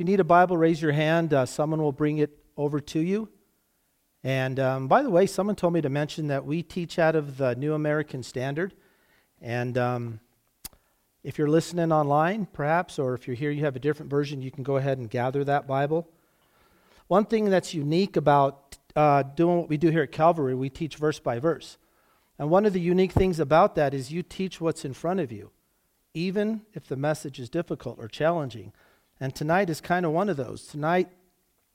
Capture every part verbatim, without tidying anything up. you need a Bible, raise your hand. Uh, someone will bring it over to you. And um, by the way, someone told me to mention that we teach out of the New American Standard. And um, if you're listening online, perhaps, or if you're here, you have a different version, you can go ahead and gather that Bible. One thing that's unique about uh, doing what we do here at Calvary, we teach verse by verse. And one of the unique things about that is you teach what's in front of you, even if the message is difficult or challenging. And tonight is kind of one of those. Tonight,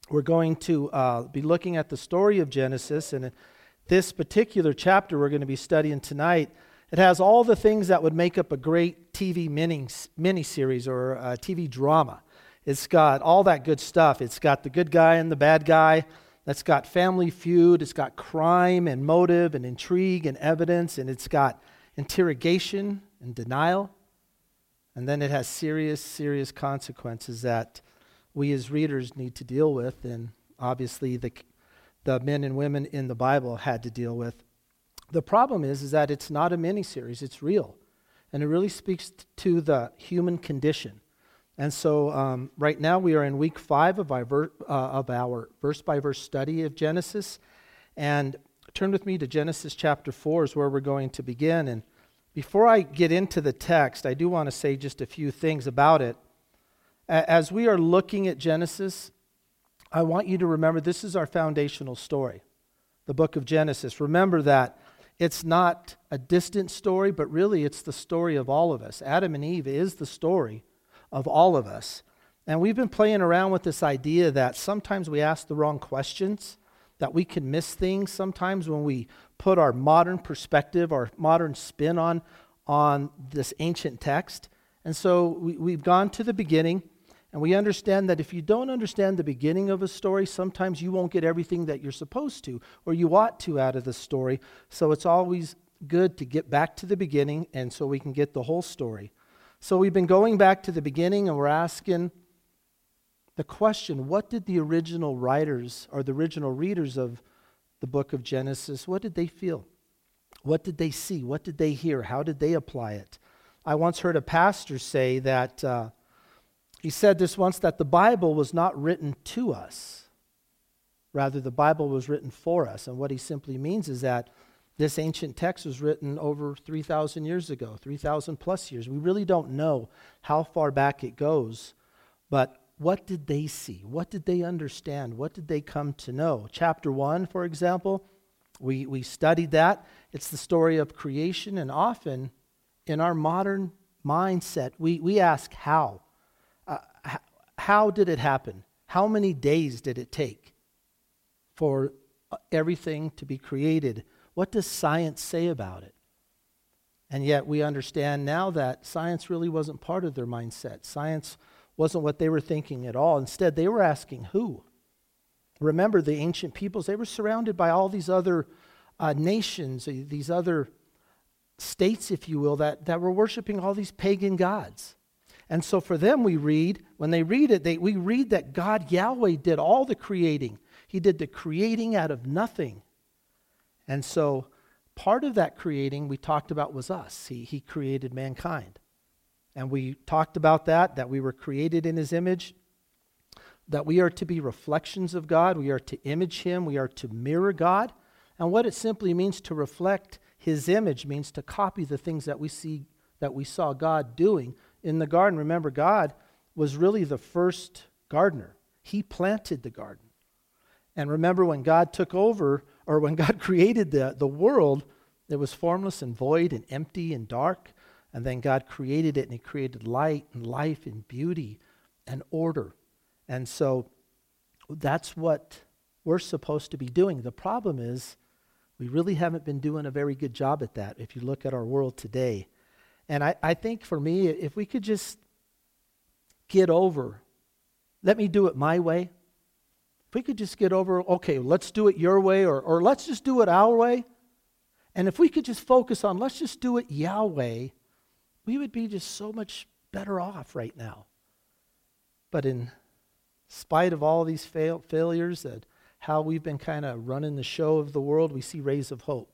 we're going to uh, be looking at the story of Genesis, and this particular chapter we're going to be studying tonight, it has all the things that would make up a great T V mini miniseries or a T V drama. It's got all that good stuff. It's got the good guy and the bad guy. It's got family feud. It's got crime and motive and intrigue and evidence, and it's got interrogation and denial. And then it has serious, serious consequences that we as readers need to deal with, and obviously the the men and women in the Bible had to deal with. The problem is, is that it's not a miniseries, it's real, and it really speaks t- to the human condition. And so um, right now we are in week five of our, ver- uh, of our verse-by-verse study of Genesis, and turn with me to Genesis chapter four is where we're going to begin. And before I get into the text, I do want to say just a few things about it. As we are looking at Genesis, I want you to remember this is our foundational story, the book of Genesis. Remember that it's not a distant story, but really it's the story of all of us. Adam and Eve is the story of all of us. And we've been playing around with this idea that sometimes we ask the wrong questions, that we can miss things sometimes when we put our modern perspective, our modern spin on, on this ancient text. And so we, we've gone to the beginning. And we understand that if you don't understand the beginning of a story, sometimes you won't get everything that you're supposed to or you ought to out of the story. So it's always good to get back to the beginning, and so we can get the whole story. So we've been going back to the beginning, and we're asking the question, what did the original writers or the original readers of the book of Genesis, what did they feel? What did they see? What did they hear? How did they apply it? I once heard a pastor say that... Uh, He said this once, that the Bible was not written to us. Rather, the Bible was written for us. And what he simply means is that this ancient text was written over three thousand years ago, three thousand plus years. We really don't know how far back it goes. But what did they see? What did they understand? What did they come to know? Chapter one, for example, we, we studied that. It's the story of creation. And often, in our modern mindset, we, we ask how. How did it happen? How many days did it take for everything to be created? What does science say about it? And yet we understand now that science really wasn't part of their mindset. Science wasn't what they were thinking at all. Instead, they were asking who. Remember, the ancient peoples, they were surrounded by all these other uh, nations, these other states, if you will, that, that were worshiping all these pagan gods. And so for them, we read, when they read it, they, we read that God, Yahweh, did all the creating. He did the creating out of nothing. And so part of that creating we talked about was us. He, he created mankind. And we talked about that, that we were created in His image, that we are to be reflections of God. We are to image Him. We are to mirror God. And what it simply means to reflect His image means to copy the things that we see, that we saw God doing in the garden. Remember, God was really the first gardener. He planted the garden. And remember, when God took over, or when God created the, the world, it was formless and void and empty and dark. And then God created it, and He created light and life and beauty and order. And so that's what we're supposed to be doing. The problem is we really haven't been doing a very good job at that if you look at our world today. And I, I think for me, if we could just get over, let me do it my way. If we could just get over, okay, let's do it your way, or, or let's just do it our way. And if we could just focus on, let's just do it Yahweh, we would be just so much better off right now. But in spite of all these fail, failures and how we've been kind of running the show of the world, we see rays of hope.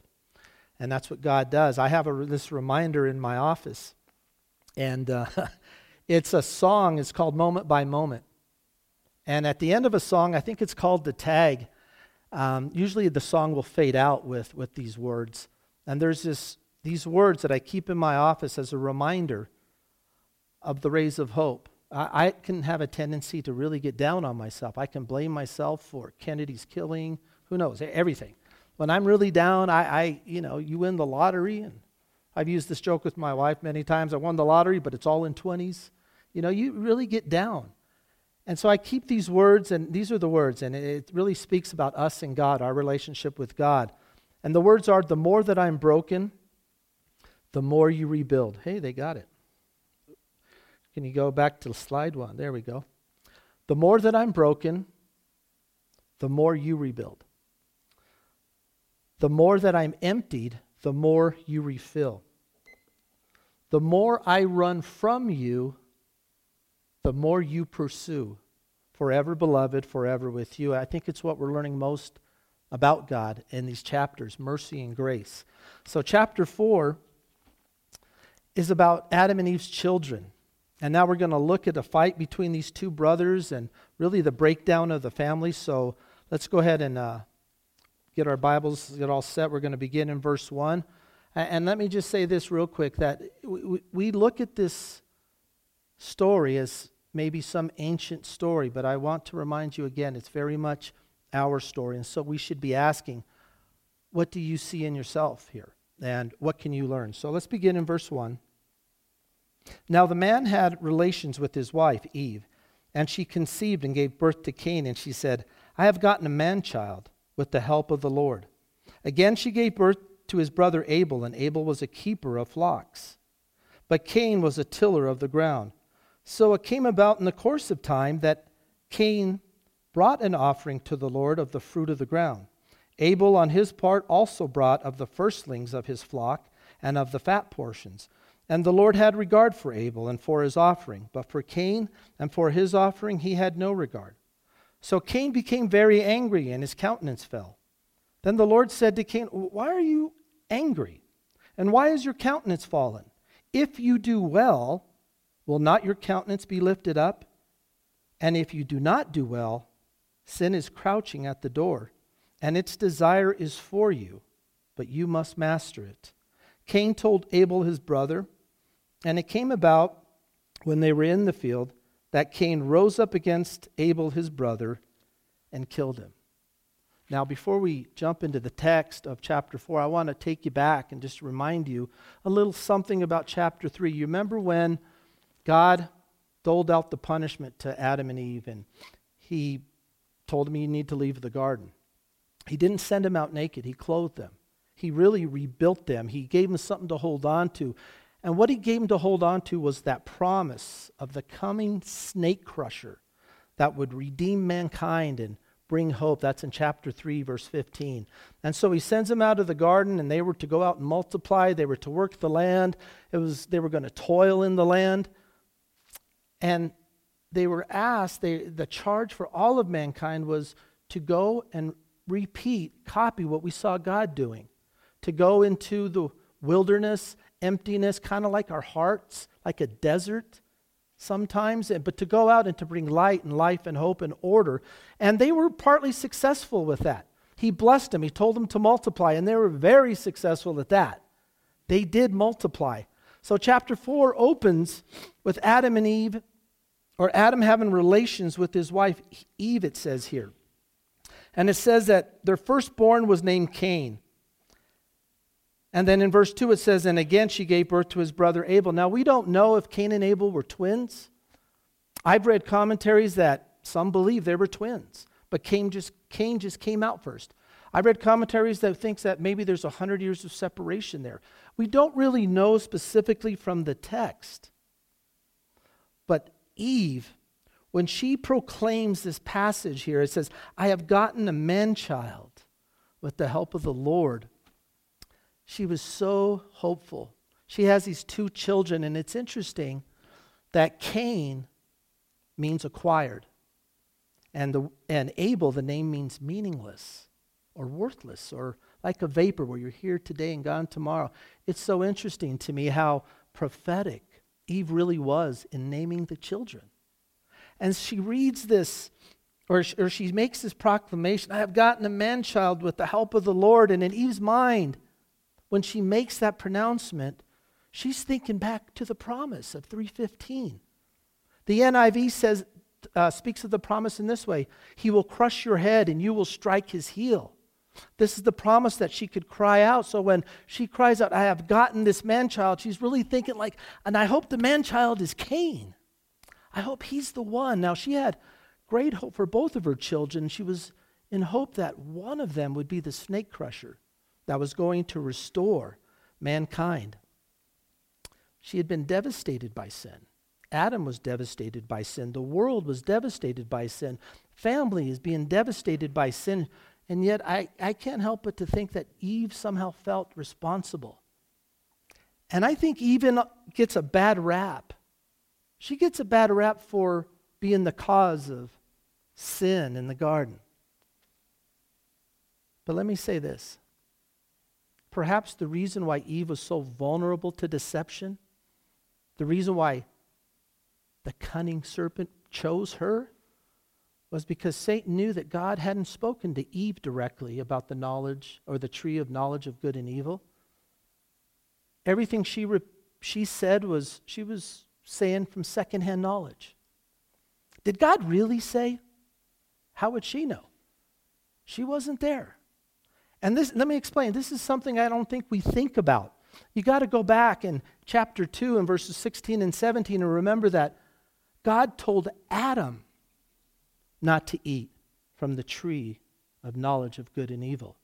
And that's what God does. I have a, this reminder in my office. And uh, it's a song. It's called Moment by Moment. And at the end of a song, I think it's called the tag, um, usually the song will fade out with, with these words. And there's this these words that I keep in my office as a reminder of the rays of hope. I, I can have a tendency to really get down on myself. I can blame myself for Kennedy's killing, who knows, everything. When I'm really down, I, I you know, you win the lottery. And I've used this joke with my wife many times. I won the lottery, but it's all in twenties. You know, you really get down. And so I keep these words, and these are the words, and it really speaks about us and God, our relationship with God. And the words are, the more that I'm broken, the more you rebuild. Hey, they got it. Can you go back to slide one? There we go. The more that I'm broken, the more you rebuild. The more that I'm emptied, the more you refill. The more I run from you, the more you pursue. Forever beloved, forever with you. I think it's what we're learning most about God in these chapters, mercy and grace. So chapter four is about Adam and Eve's children. And now we're going to look at a fight between these two brothers and really the breakdown of the family. So let's go ahead and uh, get our Bibles, get all set. We're going to begin in verse one. And let me just say this real quick, that we look at this story as maybe some ancient story, but I want to remind you again, it's very much our story. And so we should be asking, what do you see in yourself here? And what can you learn? So let's begin in verse one. Now the man had relations with his wife, Eve, and she conceived and gave birth to Cain, and she said, I have gotten a man-child with the help of the Lord. Again she gave birth to his brother Abel, and Abel was a keeper of flocks. But Cain was a tiller of the ground. So it came about in the course of time that Cain brought an offering to the Lord of the fruit of the ground. Abel on his part also brought of the firstlings of his flock and of the fat portions. And the Lord had regard for Abel and for his offering, but for Cain and for his offering he had no regard. So Cain became very angry, and his countenance fell. Then the Lord said to Cain, why are you angry? And why is your countenance fallen? If you do well, will not your countenance be lifted up? And if you do not do well, sin is crouching at the door, and its desire is for you, but you must master it. Cain told Abel his brother, and it came about when they were in the field that Cain rose up against Abel his brother and killed him. Now, before we jump into the text of chapter four, I want to take you back and just remind you a little something about chapter three. You remember when God doled out the punishment to Adam and Eve, and he told them, you need to leave the garden. He didn't send them out naked. He clothed them. He really rebuilt them. He gave them something to hold on to. And what he gave them to hold on to was that promise of the coming snake crusher that would redeem mankind and bring hope. That's in chapter three, verse fifteen. And so he sends them out of the garden, and they were to go out and multiply. They were to work the land. It was they were going to toil in the land. And they were asked, they, the charge for all of mankind was to go and repeat, copy what we saw God doing, to go into the wilderness, emptiness, kind of like our hearts, like a desert sometimes, but to go out and to bring light and life and hope and order. And they were partly successful with that. He blessed them. He told them to multiply, and they were very successful at that. They did multiply. So chapter four opens with Adam and Eve, or Adam having relations with his wife Eve, it says here. And it says that their firstborn was named Cain. And then in verse two it says, and again she gave birth to his brother Abel. Now we don't know if Cain and Abel were twins. I've read commentaries that some believe they were twins, but Cain just, Cain just came out first. I've read commentaries that thinks that maybe there's one hundred years of separation there. We don't really know specifically from the text. But Eve, when she proclaims this passage here, it says, I have gotten a man-child with the help of the Lord. She was so hopeful. She has these two children, and it's interesting that Cain means acquired, and the and Abel, the name means meaningless or worthless or like a vapor where you're here today and gone tomorrow. It's so interesting to me how prophetic Eve really was in naming the children. and she reads this, or, or she makes this proclamation, I have gotten a man-child with the help of the Lord. And in Eve's mind, when she makes that pronouncement, she's thinking back to the promise of three fifteen. The N I V says, uh, speaks of the promise in this way, he will crush your head and you will strike his heel. This is the promise that she could cry out. So when she cries out, I have gotten this man-child, she's really thinking like, and I hope the man-child is Cain. I hope he's the one. Now she had great hope for both of her children. She was in hope that one of them would be the snake crusher that was going to restore mankind. She had been devastated by sin. Adam was devastated by sin. The world was devastated by sin. Family is being devastated by sin. And yet I, I can't help but to think that Eve somehow felt responsible. And I think Eve gets a bad rap. She gets a bad rap for being the cause of sin in the garden. But let me say this. Perhaps the reason why Eve was so vulnerable to deception, the reason why the cunning serpent chose her, was because Satan knew that God hadn't spoken to Eve directly about the knowledge or the tree of knowledge of good and evil. Everything she re- she said was, she was saying from secondhand knowledge. Did God really say? How would she know? She wasn't there. And this, let me explain, this is something I don't think we think about. You got to go back in chapter two and verses sixteen and seventeen and remember that God told Adam not to eat from the tree of knowledge of good and evil.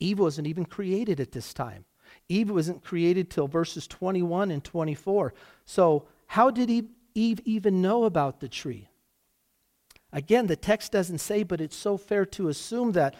Eve wasn't even created at this time. Eve wasn't created till verses twenty-one and twenty-four. So how did Eve, Eve even know about the tree? Again, the text doesn't say, but it's so fair to assume that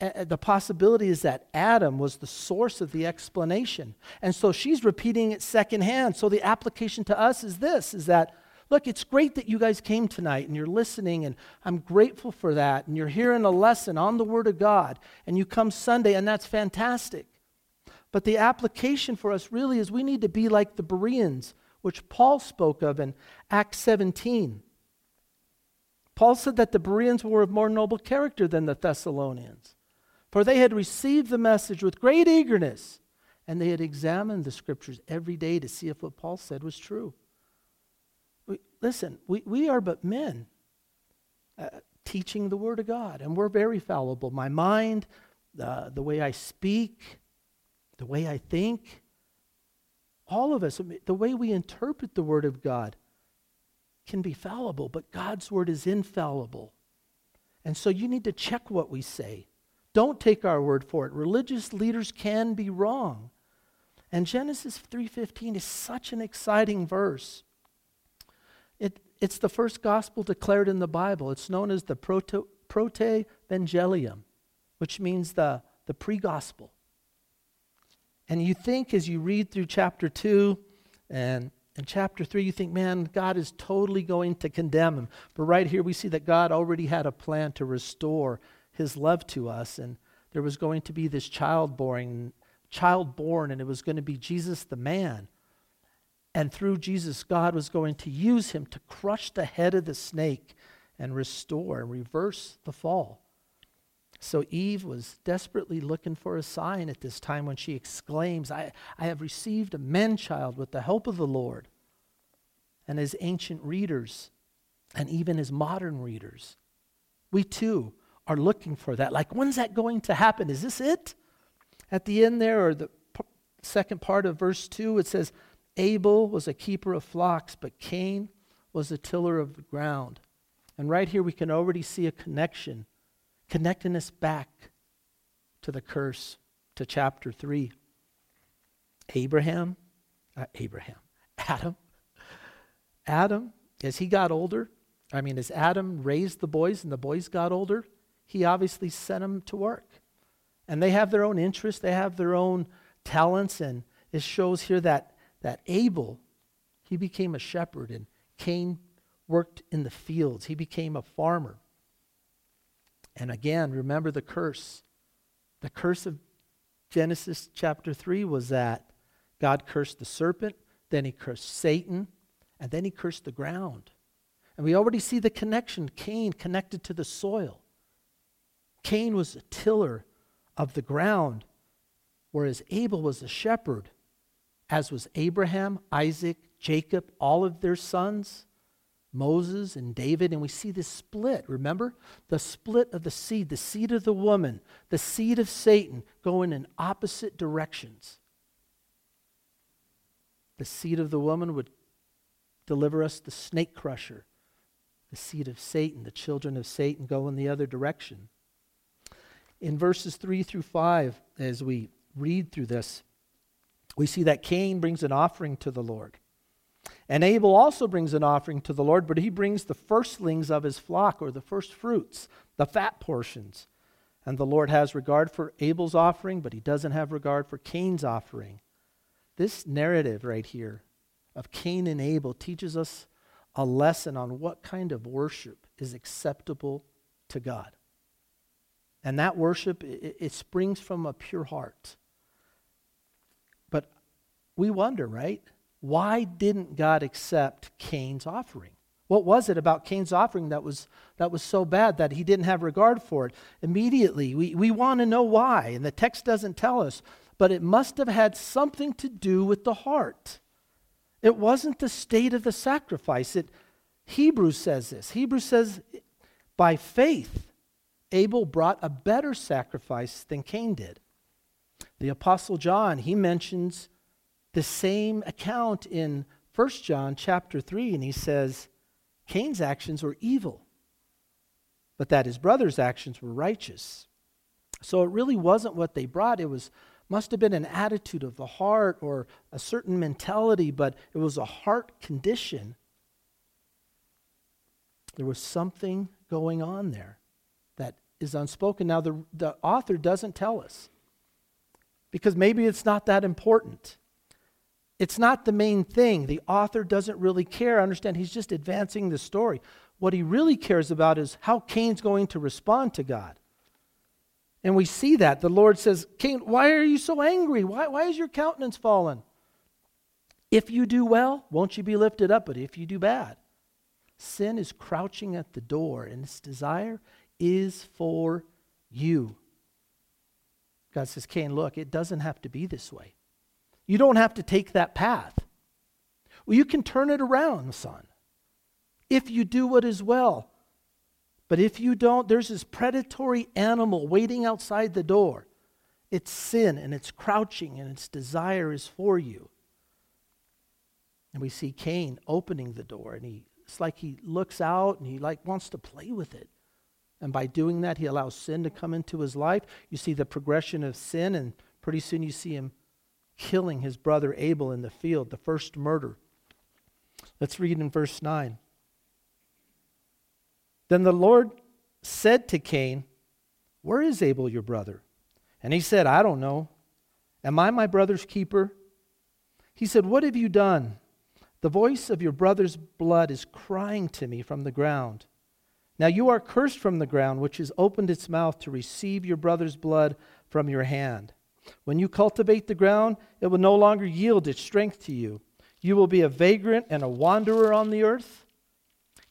Uh, the possibility is that Adam was the source of the explanation. And so she's repeating it secondhand. So the application to us is this, is that, look, it's great that you guys came tonight and you're listening, and I'm grateful for that, and you're hearing a lesson on the Word of God, and you come Sunday, and that's fantastic. But the application for us really is we need to be like the Bereans, which Paul spoke of in Acts seventeen. Paul said that the Bereans were of more noble character than the Thessalonians. For they had received the message with great eagerness, and they had examined the Scriptures every day to see if what Paul said was true. We, listen, we, we are but men uh, teaching the Word of God, and we're very fallible. My mind, uh, the way I speak, the way I think, all of us, the way we interpret the Word of God can be fallible, but God's Word is infallible. And so you need to check what we say. Don't take our word for it. Religious leaders can be wrong. And Genesis three fifteen is such an exciting verse. It, it's the first gospel declared in the Bible. It's known as the Proto Evangelium, which means the, the pre-gospel. And you think as you read through chapter two and, and chapter three, you think, man, God is totally going to condemn him. But right here we see that God already had a plan to restore His love to us, and there was going to be this child born, child born, and it was going to be Jesus the man. And through Jesus, God was going to use him to crush the head of the snake and restore and reverse the fall. So Eve was desperately looking for a sign at this time when she exclaims, I, I have received a man-child with the help of the Lord. And as ancient readers, and even as modern readers, we too are looking for that. Like, when's that going to happen? Is this it? At the end there, or the p- second part of verse two, it says, Abel was a keeper of flocks, but Cain was a tiller of the ground. And right here we can already see a connection, connecting us back to the curse, to chapter three. Abraham, uh, Abraham, Adam, Adam, as he got older, I mean, as Adam raised the boys and the boys got older, he obviously sent them to work. And they have their own interests, they have their own talents, and it shows here that that Abel, he became a shepherd, and Cain worked in the fields. He became a farmer. And again, remember the curse. The curse of Genesis chapter three was that God cursed the serpent, then he cursed Satan, and then he cursed the ground. And we already see the connection. Cain connected to the soil. Cain was a tiller of the ground, whereas Abel was a shepherd, as was Abraham, Isaac, Jacob, all of their sons, Moses and David. And we see this split, remember? The split of the seed, the seed of the woman, the seed of Satan, going in opposite directions. The seed of the woman would deliver us the snake crusher. The seed of Satan, the children of Satan, go in the other direction. In verses three through five, as we read through this, we see that Cain brings an offering to the Lord. And Abel also brings an offering to the Lord, but he brings the firstlings of his flock, or the first fruits, the fat portions. And the Lord has regard for Abel's offering, but he doesn't have regard for Cain's offering. This narrative right here of Cain and Abel teaches us a lesson on what kind of worship is acceptable to God. And that worship, it, it springs from a pure heart. But we wonder, right? Why didn't God accept Cain's offering? What was it about Cain's offering that was that was so bad that he didn't have regard for it? Immediately, we, we want to know why, and the text doesn't tell us, but it must have had something to do with the heart. It wasn't the state of the sacrifice. It, Hebrews says this. Hebrews says, by faith, Abel brought a better sacrifice than Cain did. The Apostle John, he mentions the same account in First John chapter three, and he says, Cain's actions were evil, but that his brother's actions were righteous. So it really wasn't what they brought. It was must have been an attitude of the heart or a certain mentality, but it was a heart condition. There was something going on there that is unspoken. Now, the, the author doesn't tell us, because maybe it's not that important. It's not the main thing. The author doesn't really care. Understand, he's just advancing the story. What he really cares about is how Cain's going to respond to God. And we see that. The Lord says, Cain, why are you so angry? Why, why is your countenance fallen? If you do well, won't you be lifted up? But if you do bad, sin is crouching at the door, and its desire is for you. God says, Cain, look, it doesn't have to be this way. You don't have to take that path. Well, you can turn it around, son, if you do what is well. But if you don't, there's this predatory animal waiting outside the door. It's sin, and it's crouching, and its desire is for you. And we see Cain opening the door, and he it's like he looks out, and he like wants to play with it. And by doing that, he allows sin to come into his life. You see the progression of sin, and pretty soon you see him killing his brother Abel in the field, the first murder. Let's read in verse nine. Then the Lord said to Cain, where is Abel your brother? And he said, I don't know. Am I my brother's keeper? He said, what have you done? The voice of your brother's blood is crying to me from the ground. Now you are cursed from the ground, which has opened its mouth to receive your brother's blood from your hand. When you cultivate the ground, it will no longer yield its strength to you. You will be a vagrant and a wanderer on the earth.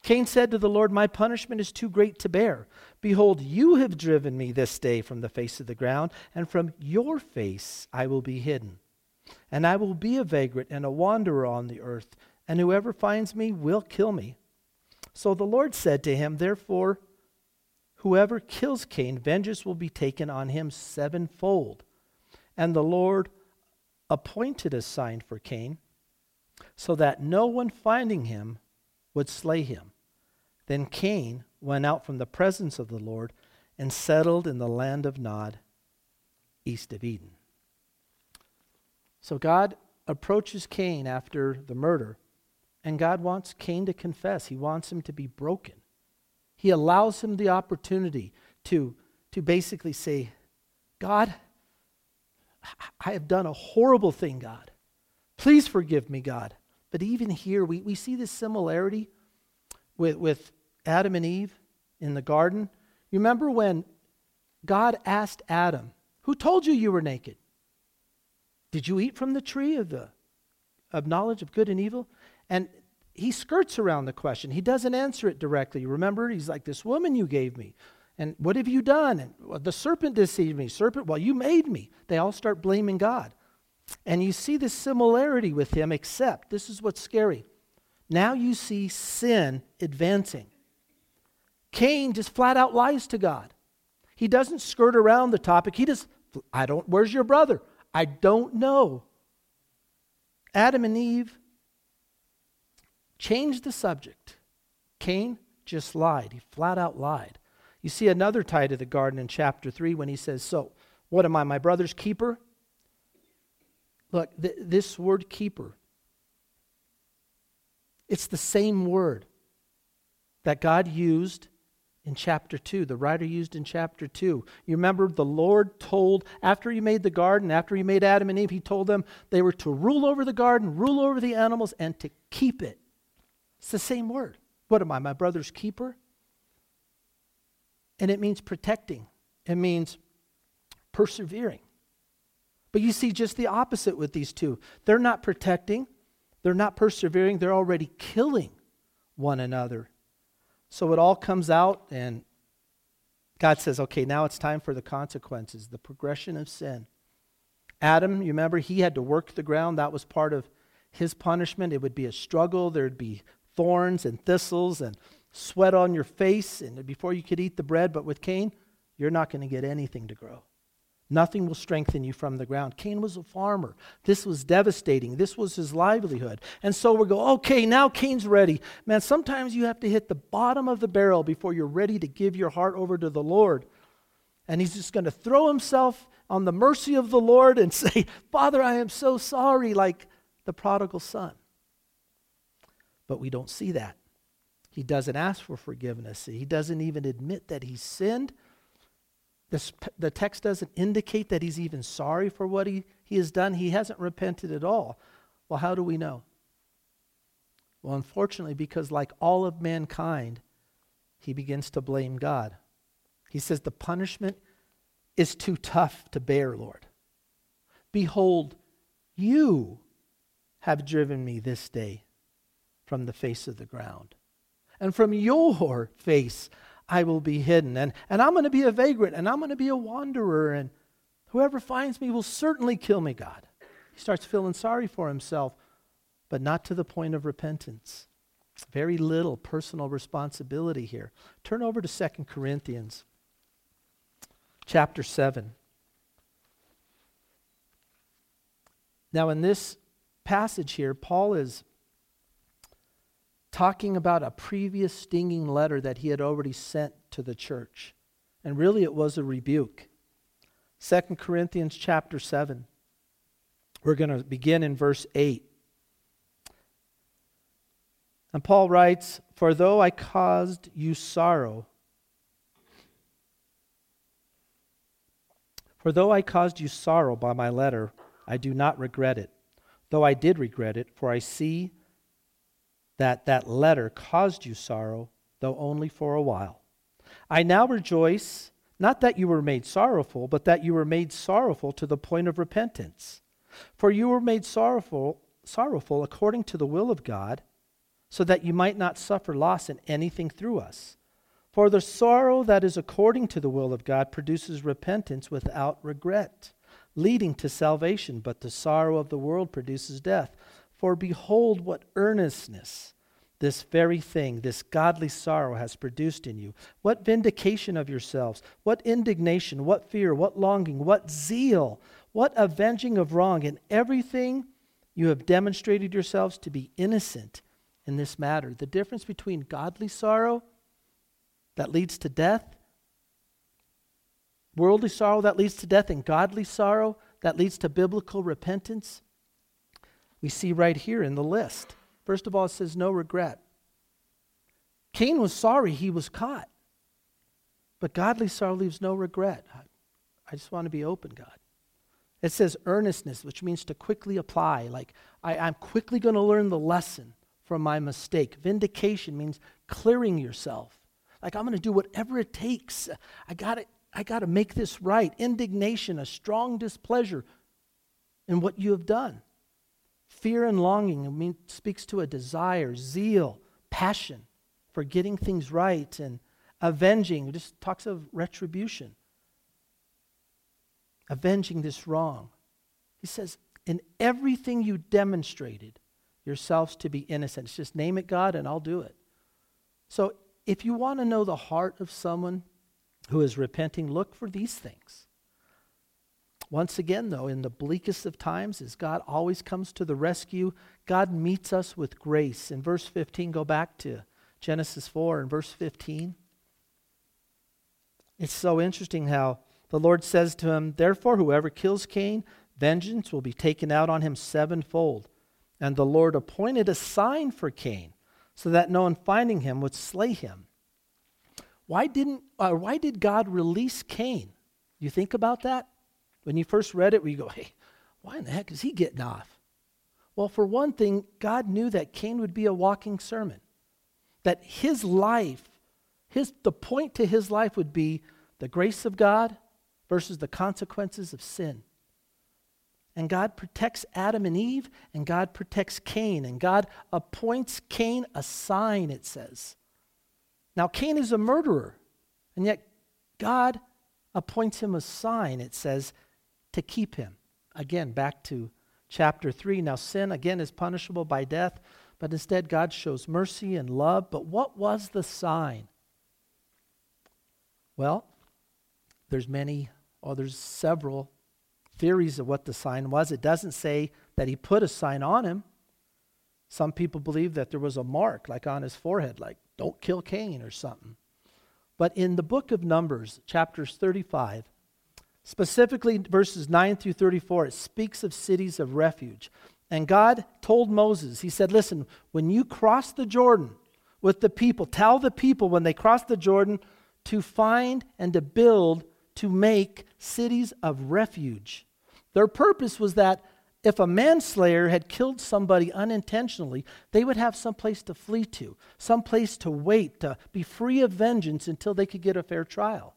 Cain said to the Lord, my punishment is too great to bear. Behold, you have driven me this day from the face of the ground, and from your face I will be hidden. And I will be a vagrant and a wanderer on the earth, and whoever finds me will kill me. So the Lord said to him, therefore, whoever kills Cain, vengeance will be taken on him sevenfold. And the Lord appointed a sign for Cain, so that no one finding him would slay him. Then Cain went out from the presence of the Lord and settled in the land of Nod, east of Eden. So God approaches Cain after the murder, and God wants Cain to confess. He wants him to be broken. He allows him the opportunity to, to basically say, God, I have done a horrible thing, God. Please forgive me, God. But even here, we, we see this similarity with, with Adam and Eve in the garden. You remember when God asked Adam, who told you you were naked? Did you eat from the tree of the of knowledge of good and evil? And he skirts around the question. He doesn't answer it directly. Remember, he's like, this woman you gave me. And what have you done? And well, the serpent deceived me. Serpent, well, you made me. They all start blaming God. And you see this similarity with him, except this is what's scary. Now you see sin advancing. Cain just flat out lies to God. He doesn't skirt around the topic. He just, I don't, where's your brother? I don't know. Adam and Eve changed the subject. Cain just lied. He flat out lied. You see another tie to the garden in chapter three when he says, so, what am I, my brother's keeper? Look, th- this word keeper, it's the same word that God used in chapter two, the writer used in chapter two. You remember the Lord told, after he made the garden, after he made Adam and Eve, he told them they were to rule over the garden, rule over the animals, and to keep it. It's the same word. What am I, my brother's keeper? And it means protecting. It means persevering. But you see just the opposite with these two. They're not protecting. They're not persevering. They're already killing one another. So it all comes out, and God says, okay, now it's time for the consequences, the progression of sin. Adam, you remember, he had to work the ground. That was part of his punishment. It would be a struggle. There'd be thorns and thistles and sweat on your face and before you could eat the bread. But with Cain, you're not going to get anything to grow. Nothing will strengthen you from the ground. Cain was a farmer. This was devastating. This was his livelihood. And so we go, okay, now Cain's ready. Man, sometimes you have to hit the bottom of the barrel before you're ready to give your heart over to the Lord. And he's just going to throw himself on the mercy of the Lord and say, Father, I am so sorry, like the prodigal son. But we don't see that. He doesn't ask for forgiveness. He doesn't even admit that he sinned. This, the text doesn't indicate that he's even sorry for what he, he has done. He hasn't repented at all. Well, how do we know? Well, unfortunately, because like all of mankind, he begins to blame God. He says, the punishment is too tough to bear, Lord. Behold, you have driven me this day from the face of the ground. And from your face I will be hidden, and, and I'm going to be a vagrant, and I'm going to be a wanderer, and whoever finds me will certainly kill me, God. He starts feeling sorry for himself, but not to the point of repentance. Very little personal responsibility here. Turn over to Second Corinthians chapter seven. Now in this passage here, Paul is talking about a previous stinging letter that he had already sent to the church. And really it was a rebuke. Second Corinthians chapter seven. We're going to begin in verse eight. And Paul writes, for though I caused you sorrow, for though I caused you sorrow by my letter, I do not regret it. Though I did regret it, for I see that that letter caused you sorrow, though only for a while. I now rejoice, not that you were made sorrowful, but that you were made sorrowful to the point of repentance. For you were made sorrowful, sorrowful according to the will of God, so that you might not suffer loss in anything through us. For the sorrow that is according to the will of God produces repentance without regret, leading to salvation, but the sorrow of the world produces death. For behold, what earnestness this very thing, this godly sorrow has produced in you. What vindication of yourselves, what indignation, what fear, what longing, what zeal, what avenging of wrong. In everything you have demonstrated yourselves to be innocent in this matter. The difference between godly sorrow that leads to death, worldly sorrow that leads to death, and godly sorrow that leads to biblical repentance, we see right here in the list. First of all, it says no regret. Cain was sorry he was caught. But godly sorrow leaves no regret. I just want to be open, God. It says earnestness, which means to quickly apply. Like, I, I'm quickly going to learn the lesson from my mistake. Vindication means clearing yourself. Like, I'm going to do whatever it takes. I got to, I got to make this right. Indignation, a strong displeasure in what you have done. fear and longing, I mean, speaks to a desire, zeal, passion for getting things right, and avenging, it just talks of retribution. Avenging this wrong. He says, in everything you demonstrated yourselves to be innocent. It's just name it, God, and I'll do it. So if you want to know the heart of someone who is repenting, look for these things. Once again, though, in the bleakest of times, as God always comes to the rescue, God meets us with grace. In verse fifteen, go back to Genesis four and verse fifteen. It's so interesting how the Lord says to him, therefore, whoever kills Cain, vengeance will be taken out on him sevenfold. And the Lord appointed a sign for Cain, so that no one finding him would slay him. Why didn't? Uh, why did God release Cain? You think about that? When you first read it, we go, hey, why in the heck is he getting off? Well, for one thing, God knew that Cain would be a walking sermon. That his life, his the point to his life would be the grace of God versus the consequences of sin. And God protects Adam and Eve, and God protects Cain, and God appoints Cain a sign, it says. Now, Cain is a murderer, and yet God appoints him a sign, it says, to keep him. Again, back to chapter three. Now, sin, again, is punishable by death, but instead God shows mercy and love. But what was the sign? Well, there's many, or there's several theories of what the sign was. It doesn't say that he put a sign on him. Some people believe that there was a mark, like on his forehead, like, don't kill Cain or something. But in the book of Numbers, chapters thirty-five, specifically verses nine through thirty-four, it speaks of cities of refuge. And God told Moses, he said, listen, when you cross the Jordan with the people, tell the people when they cross the Jordan to find and to build, to make cities of refuge. Their purpose was that if a manslayer had killed somebody unintentionally, they would have some place to flee to, some place to wait, to be free of vengeance until they could get a fair trial.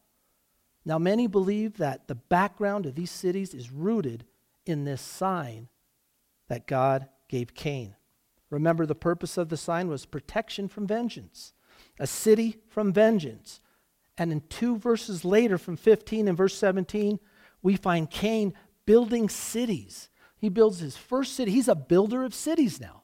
Now, many believe that the background of these cities is rooted in this sign that God gave Cain. Remember, the purpose of the sign was protection from vengeance, a city from vengeance. And in two verses later, from fifteen and verse seventeen, we find Cain building cities. He builds his first city. He's a builder of cities now.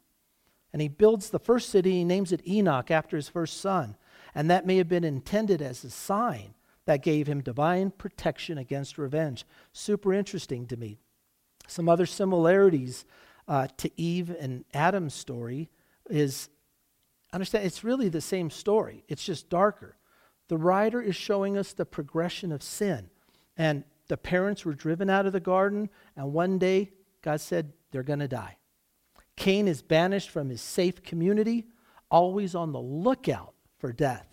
And he builds the first city. He names it Enoch after his first son. And that may have been intended as a sign that gave him divine protection against revenge. Super interesting to me. Some other similarities uh, to Eve and Adam's story is, understand, it's really the same story. It's just darker. The writer is showing us the progression of sin. And the parents were driven out of the garden, and one day God said they're going to die. Cain is banished from his safe community, always on the lookout for death.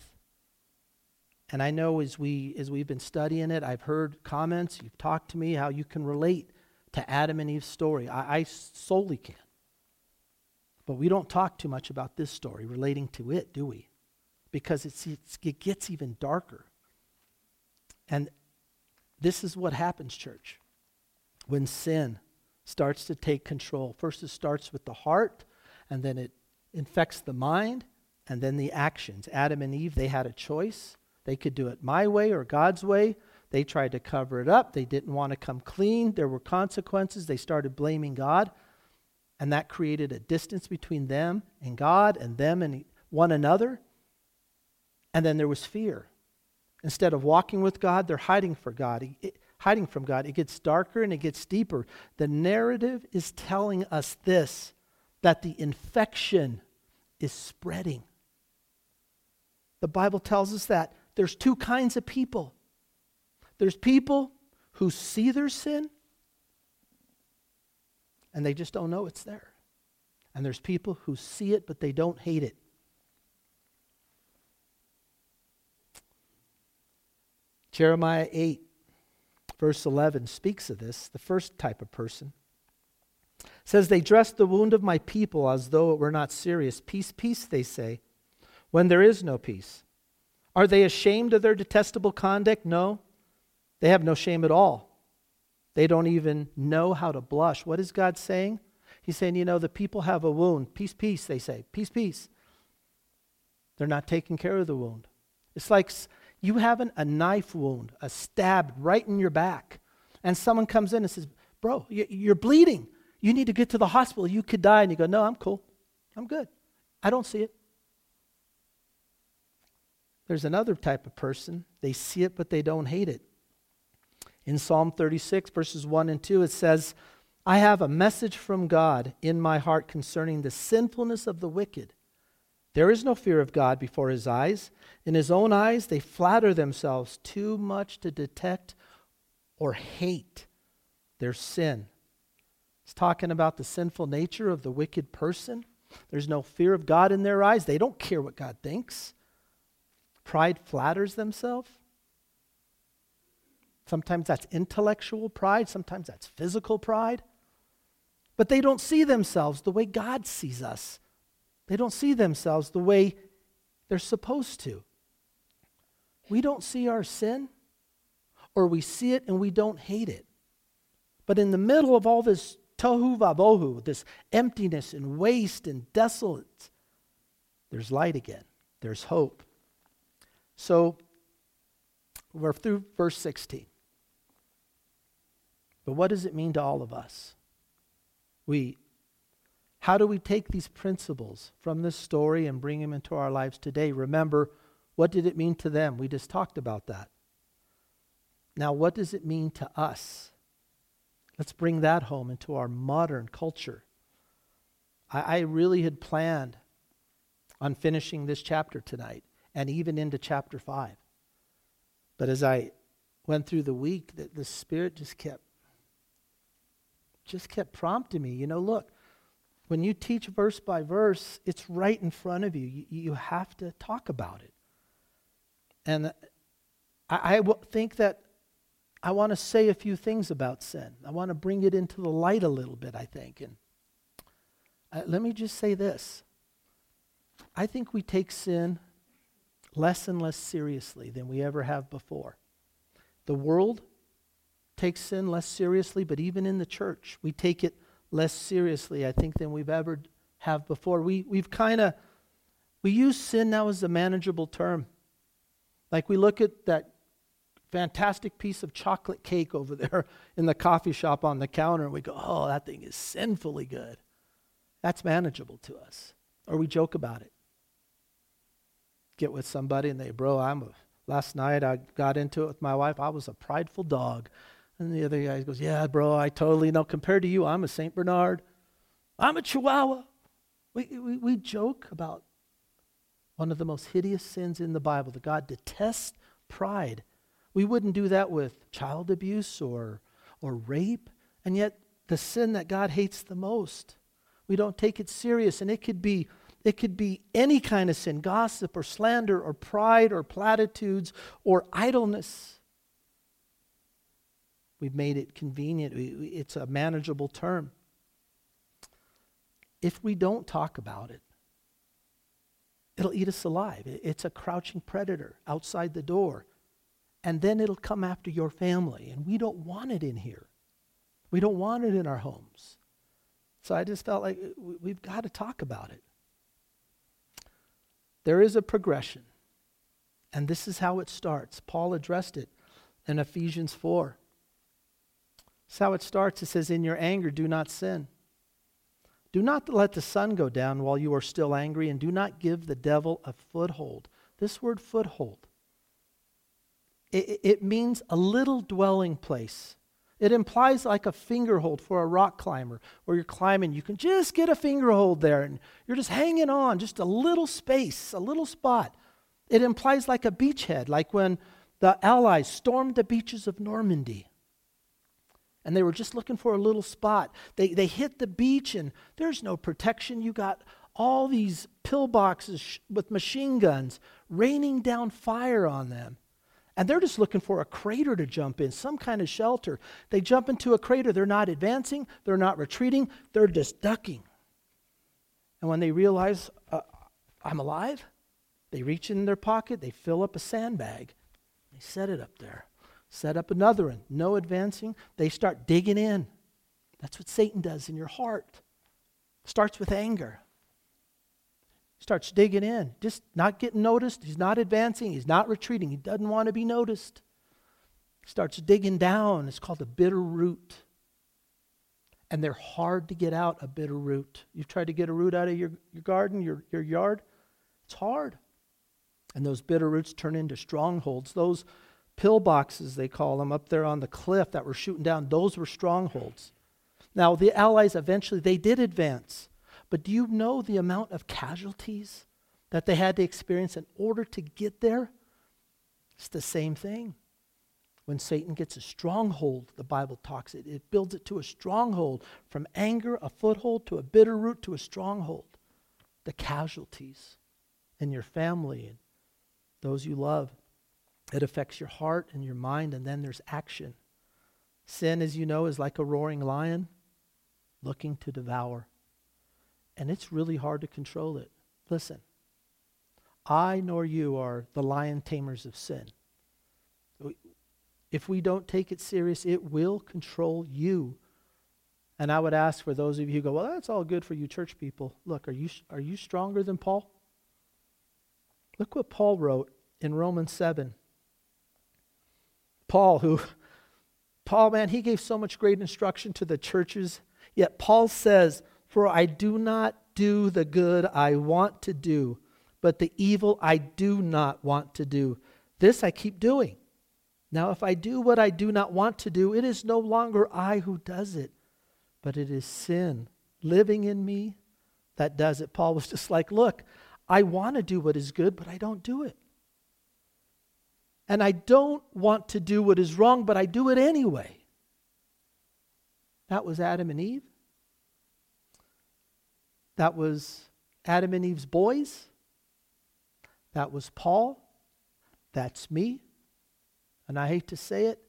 And I know as, we, as we've been studying it, I've heard comments, you've talked to me, how you can relate to Adam and Eve's story. I, I solely can. But we don't talk too much about this story, relating to it, do we? Because it's, it's, it gets even darker. And this is what happens, church, when sin starts to take control. First, it starts with the heart, and then it infects the mind, and then the actions. Adam and Eve, they had a choice. They could do it my way or God's way. They tried to cover it up. They didn't want to come clean. There were consequences. They started blaming God, and that created a distance between them and God and them and one another. And then there was fear. Instead of walking with God, they're hiding for God. It, it, hiding from God. It gets darker and it gets deeper. The narrative is telling us this, that the infection is spreading. The Bible tells us that there's two kinds of people. There's people who see their sin and they just don't know it's there. And there's people who see it but they don't hate it. Jeremiah eight. Verse eleven speaks of this, the first type of person. It says, they dress the wound of my people as though it were not serious. Peace, peace, they say, when there is no peace. Are they ashamed of their detestable conduct? No, they have no shame at all. They don't even know how to blush. What is God saying? He He's saying, you know, the people have a wound. Peace, peace, they say. Peace, peace. They're not taking care of the wound. It's like you having a knife wound, a stab right in your back. And someone comes in and says, bro, you're bleeding. You need to get to the hospital. You could die. And you go, no, I'm cool. I'm good. I don't see it. There's another type of person. They see it, but they don't hate it. In Psalm thirty-six, verses one and two, it says, I have a message from God in my heart concerning the sinfulness of the wicked. There is no fear of God before his eyes. In his own eyes, they flatter themselves too much to detect or hate their sin. It's talking about the sinful nature of the wicked person. There's no fear of God in their eyes. They don't care what God thinks. Pride flatters themselves. Sometimes that's intellectual pride. Sometimes that's physical pride. But they don't see themselves the way God sees us. They don't see themselves the way they're supposed to. We don't see our sin, or we see it and we don't hate it. But in the middle of all this tohu vabohu, this emptiness and waste and desolate, there's light again. There's hope. So we're through verse sixteen. But what does it mean to all of us? We, how do we take these principles from this story and bring them into our lives today? Remember, what did it mean to them? We just talked about that. Now, what does it mean to us? Let's bring that home into our modern culture. I, I really had planned on finishing this chapter tonight and even into chapter five. But as I went through the week, the, the Spirit just kept, just kept prompting me. You know, look, when you teach verse by verse, it's right in front of you. You, you have to talk about it. And I, I w- think that I want to say a few things about sin. I want to bring it into the light a little bit, I think. And uh, let me just say this. I think we take sin less and less seriously than we ever have before. The world takes sin less seriously, but even in the church, we take it less seriously, I think, than we've ever have before. We, we've kind of, we use sin now as a manageable term. Like we look at that fantastic piece of chocolate cake over there in the coffee shop on the counter, and we go, oh, that thing is sinfully good. That's manageable to us. Or we joke about it. Get with somebody and they, bro, I'm a, last night I got into it with my wife. I was a prideful dog. And the other guy goes, yeah, bro, I totally know. Compared to you, I'm a Saint Bernard. I'm a Chihuahua. We, we, we joke about one of the most hideous sins in the Bible, that God detests pride. We wouldn't do that with child abuse or, or rape. And yet the sin that God hates the most, we don't take it serious. And it could be It could be any kind of sin, gossip or slander or pride or platitudes or idleness. We've made it convenient. It's a manageable term. If we don't talk about it, it'll eat us alive. It's a crouching predator outside the door. And then it'll come after your family. And we don't want it in here. We don't want it in our homes. So I just felt like we've got to talk about it. There is a progression, and this is how it starts. Paul addressed it in Ephesians four. This is how it starts. It says, in your anger, do not sin. Do not let the sun go down while you are still angry, and do not give the devil a foothold. This word foothold, it, it means a little dwelling place. It implies like a finger hold for a rock climber, where you're climbing. You can just get a finger hold there and you're just hanging on, just a little space, a little spot. It implies like a beachhead, like when the Allies stormed the beaches of Normandy. And they were just looking for a little spot. They, they hit the beach and there's no protection. You got all these pillboxes sh- with machine guns raining down fire on them. And they're just looking for a crater to jump in, some kind of shelter. They jump into a crater. They're not advancing. They're not retreating. They're just ducking. And when they realize, uh, I'm alive, they reach in their pocket. They fill up a sandbag. They set it up there. Set up another one. No advancing. They start digging in. That's what Satan does in your heart. Starts with anger. Starts digging in, just not getting noticed. He's not advancing. He's not retreating. He doesn't want to be noticed. Starts digging down. It's called a bitter root. And they're hard to get out, a bitter root. You've tried to get a root out of your, your garden, your, your yard. It's hard. And those bitter roots turn into strongholds. Those pillboxes, they call them, up there on the cliff that were shooting down, those were strongholds. Now, the Allies, eventually, they did advance. But do you know the amount of casualties that they had to experience in order to get there? It's the same thing. When Satan gets a stronghold, the Bible talks, it, it builds it to a stronghold. From anger, a foothold, to a bitter root, to a stronghold. The casualties in your family and those you love. It affects your heart and your mind, and then there's action. Sin, as you know, is like a roaring lion looking to devour. And it's really hard to control it. Listen, I nor you are the lion tamers of sin. If we don't take it serious, it will control you. And I would ask for those of you who go, well, that's all good for you church people. Look, are you, are you stronger than Paul? Look what Paul wrote in Romans seven. Paul, who... Paul, man, he gave so much great instruction to the churches. Yet Paul says, for I do not do the good I want to do, but the evil I do not want to do. This I keep doing. Now if I do what I do not want to do, it is no longer I who does it, but it is sin living in me that does it. Paul was just like, look, I want to do what is good, but I don't do it. And I don't want to do what is wrong, but I do it anyway. That was Adam and Eve. That was Adam and Eve's boys. That was Paul. That's me. And I hate to say it,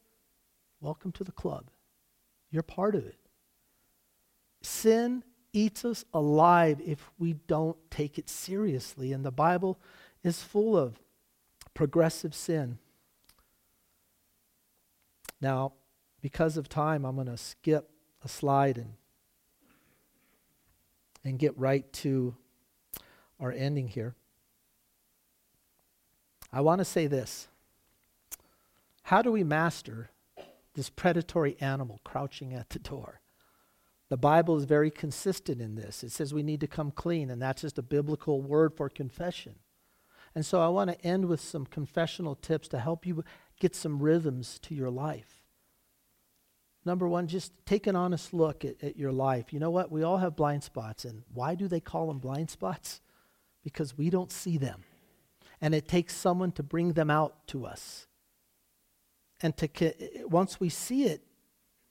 welcome to the club. You're part of it. Sin eats us alive if we don't take it seriously. And the Bible is full of progressive sin. Now, because of time, I'm going to skip a slide and, and get right to our ending here. I want to say this. How do we master this predatory animal crouching at the door? The Bible is very consistent in this. It says we need to come clean, and that's just a biblical word for confession. And so I want to end with some confessional tips to help you get some rhythms to your life. Number one, just take an honest look at, at your life. You know what? We all have blind spots. And why do they call them blind spots? Because we don't see them. And it takes someone to bring them out to us. And to once we see it,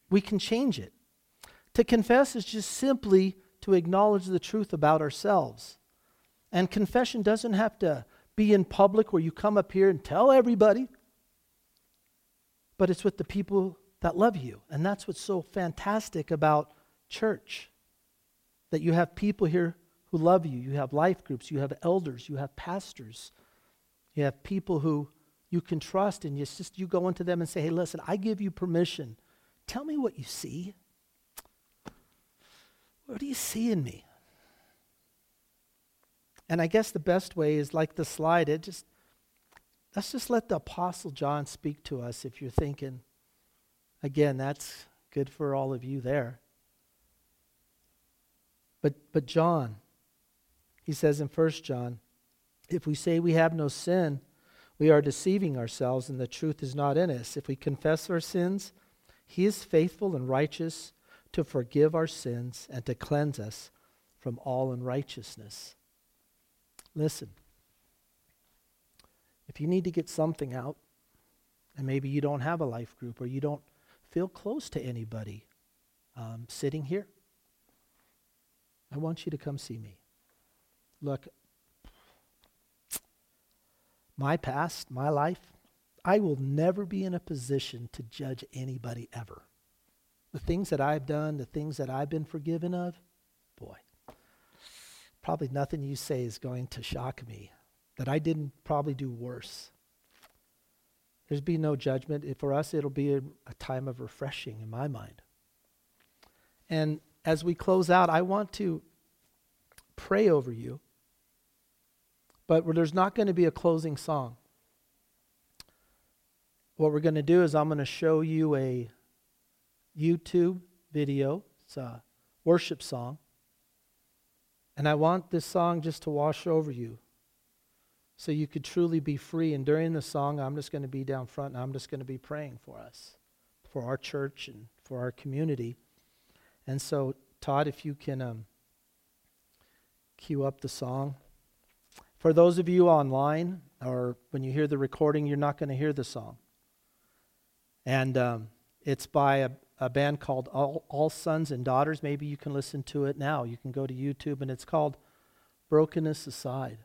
we can change it. To confess is just simply to acknowledge the truth about ourselves. And confession doesn't have to be in public where you come up here and tell everybody, but it's with the people that love you. And that's what's so fantastic about church, that you have people here who love you. You have life groups, you have elders, you have pastors, you have people who you can trust, and it's just you go into them and say, hey, listen, I give you permission. Tell me what you see. What do you see in me? And I guess the best way is like the slide. It just let's just let the Apostle John speak to us. If you're thinking, again, that's good for all of you there. But but John, he says in First John, if we say we have no sin, we are deceiving ourselves and the truth is not in us. If we confess our sins, he is faithful and righteous to forgive our sins and to cleanse us from all unrighteousness. Listen, if you need to get something out, and maybe you don't have a life group or you don't feel close to anybody um, sitting here, I want you to come see me. Look, my past, my life, I will never be in a position to judge anybody ever. The things that I've done, the things that I've been forgiven of, boy. Probably nothing you say is going to shock me, that I didn't probably do worse. There's be no judgment. It, for us, it'll be a, a time of refreshing in my mind. And as we close out, I want to pray over you, but there's not going to be a closing song. What we're going to do is I'm going to show you a YouTube video. It's a worship song. And I want this song just to wash over you so you could truly be free. And during the song, I'm just going to be down front and I'm just going to be praying for us, for our church and for our community. And so, Todd, if you can um, cue up the song. For those of you online, or when you hear the recording, you're not going to hear the song. And um, it's by a, a band called All, All Sons and Daughters. Maybe you can listen to it now. You can go to YouTube, and it's called Brokenness Aside.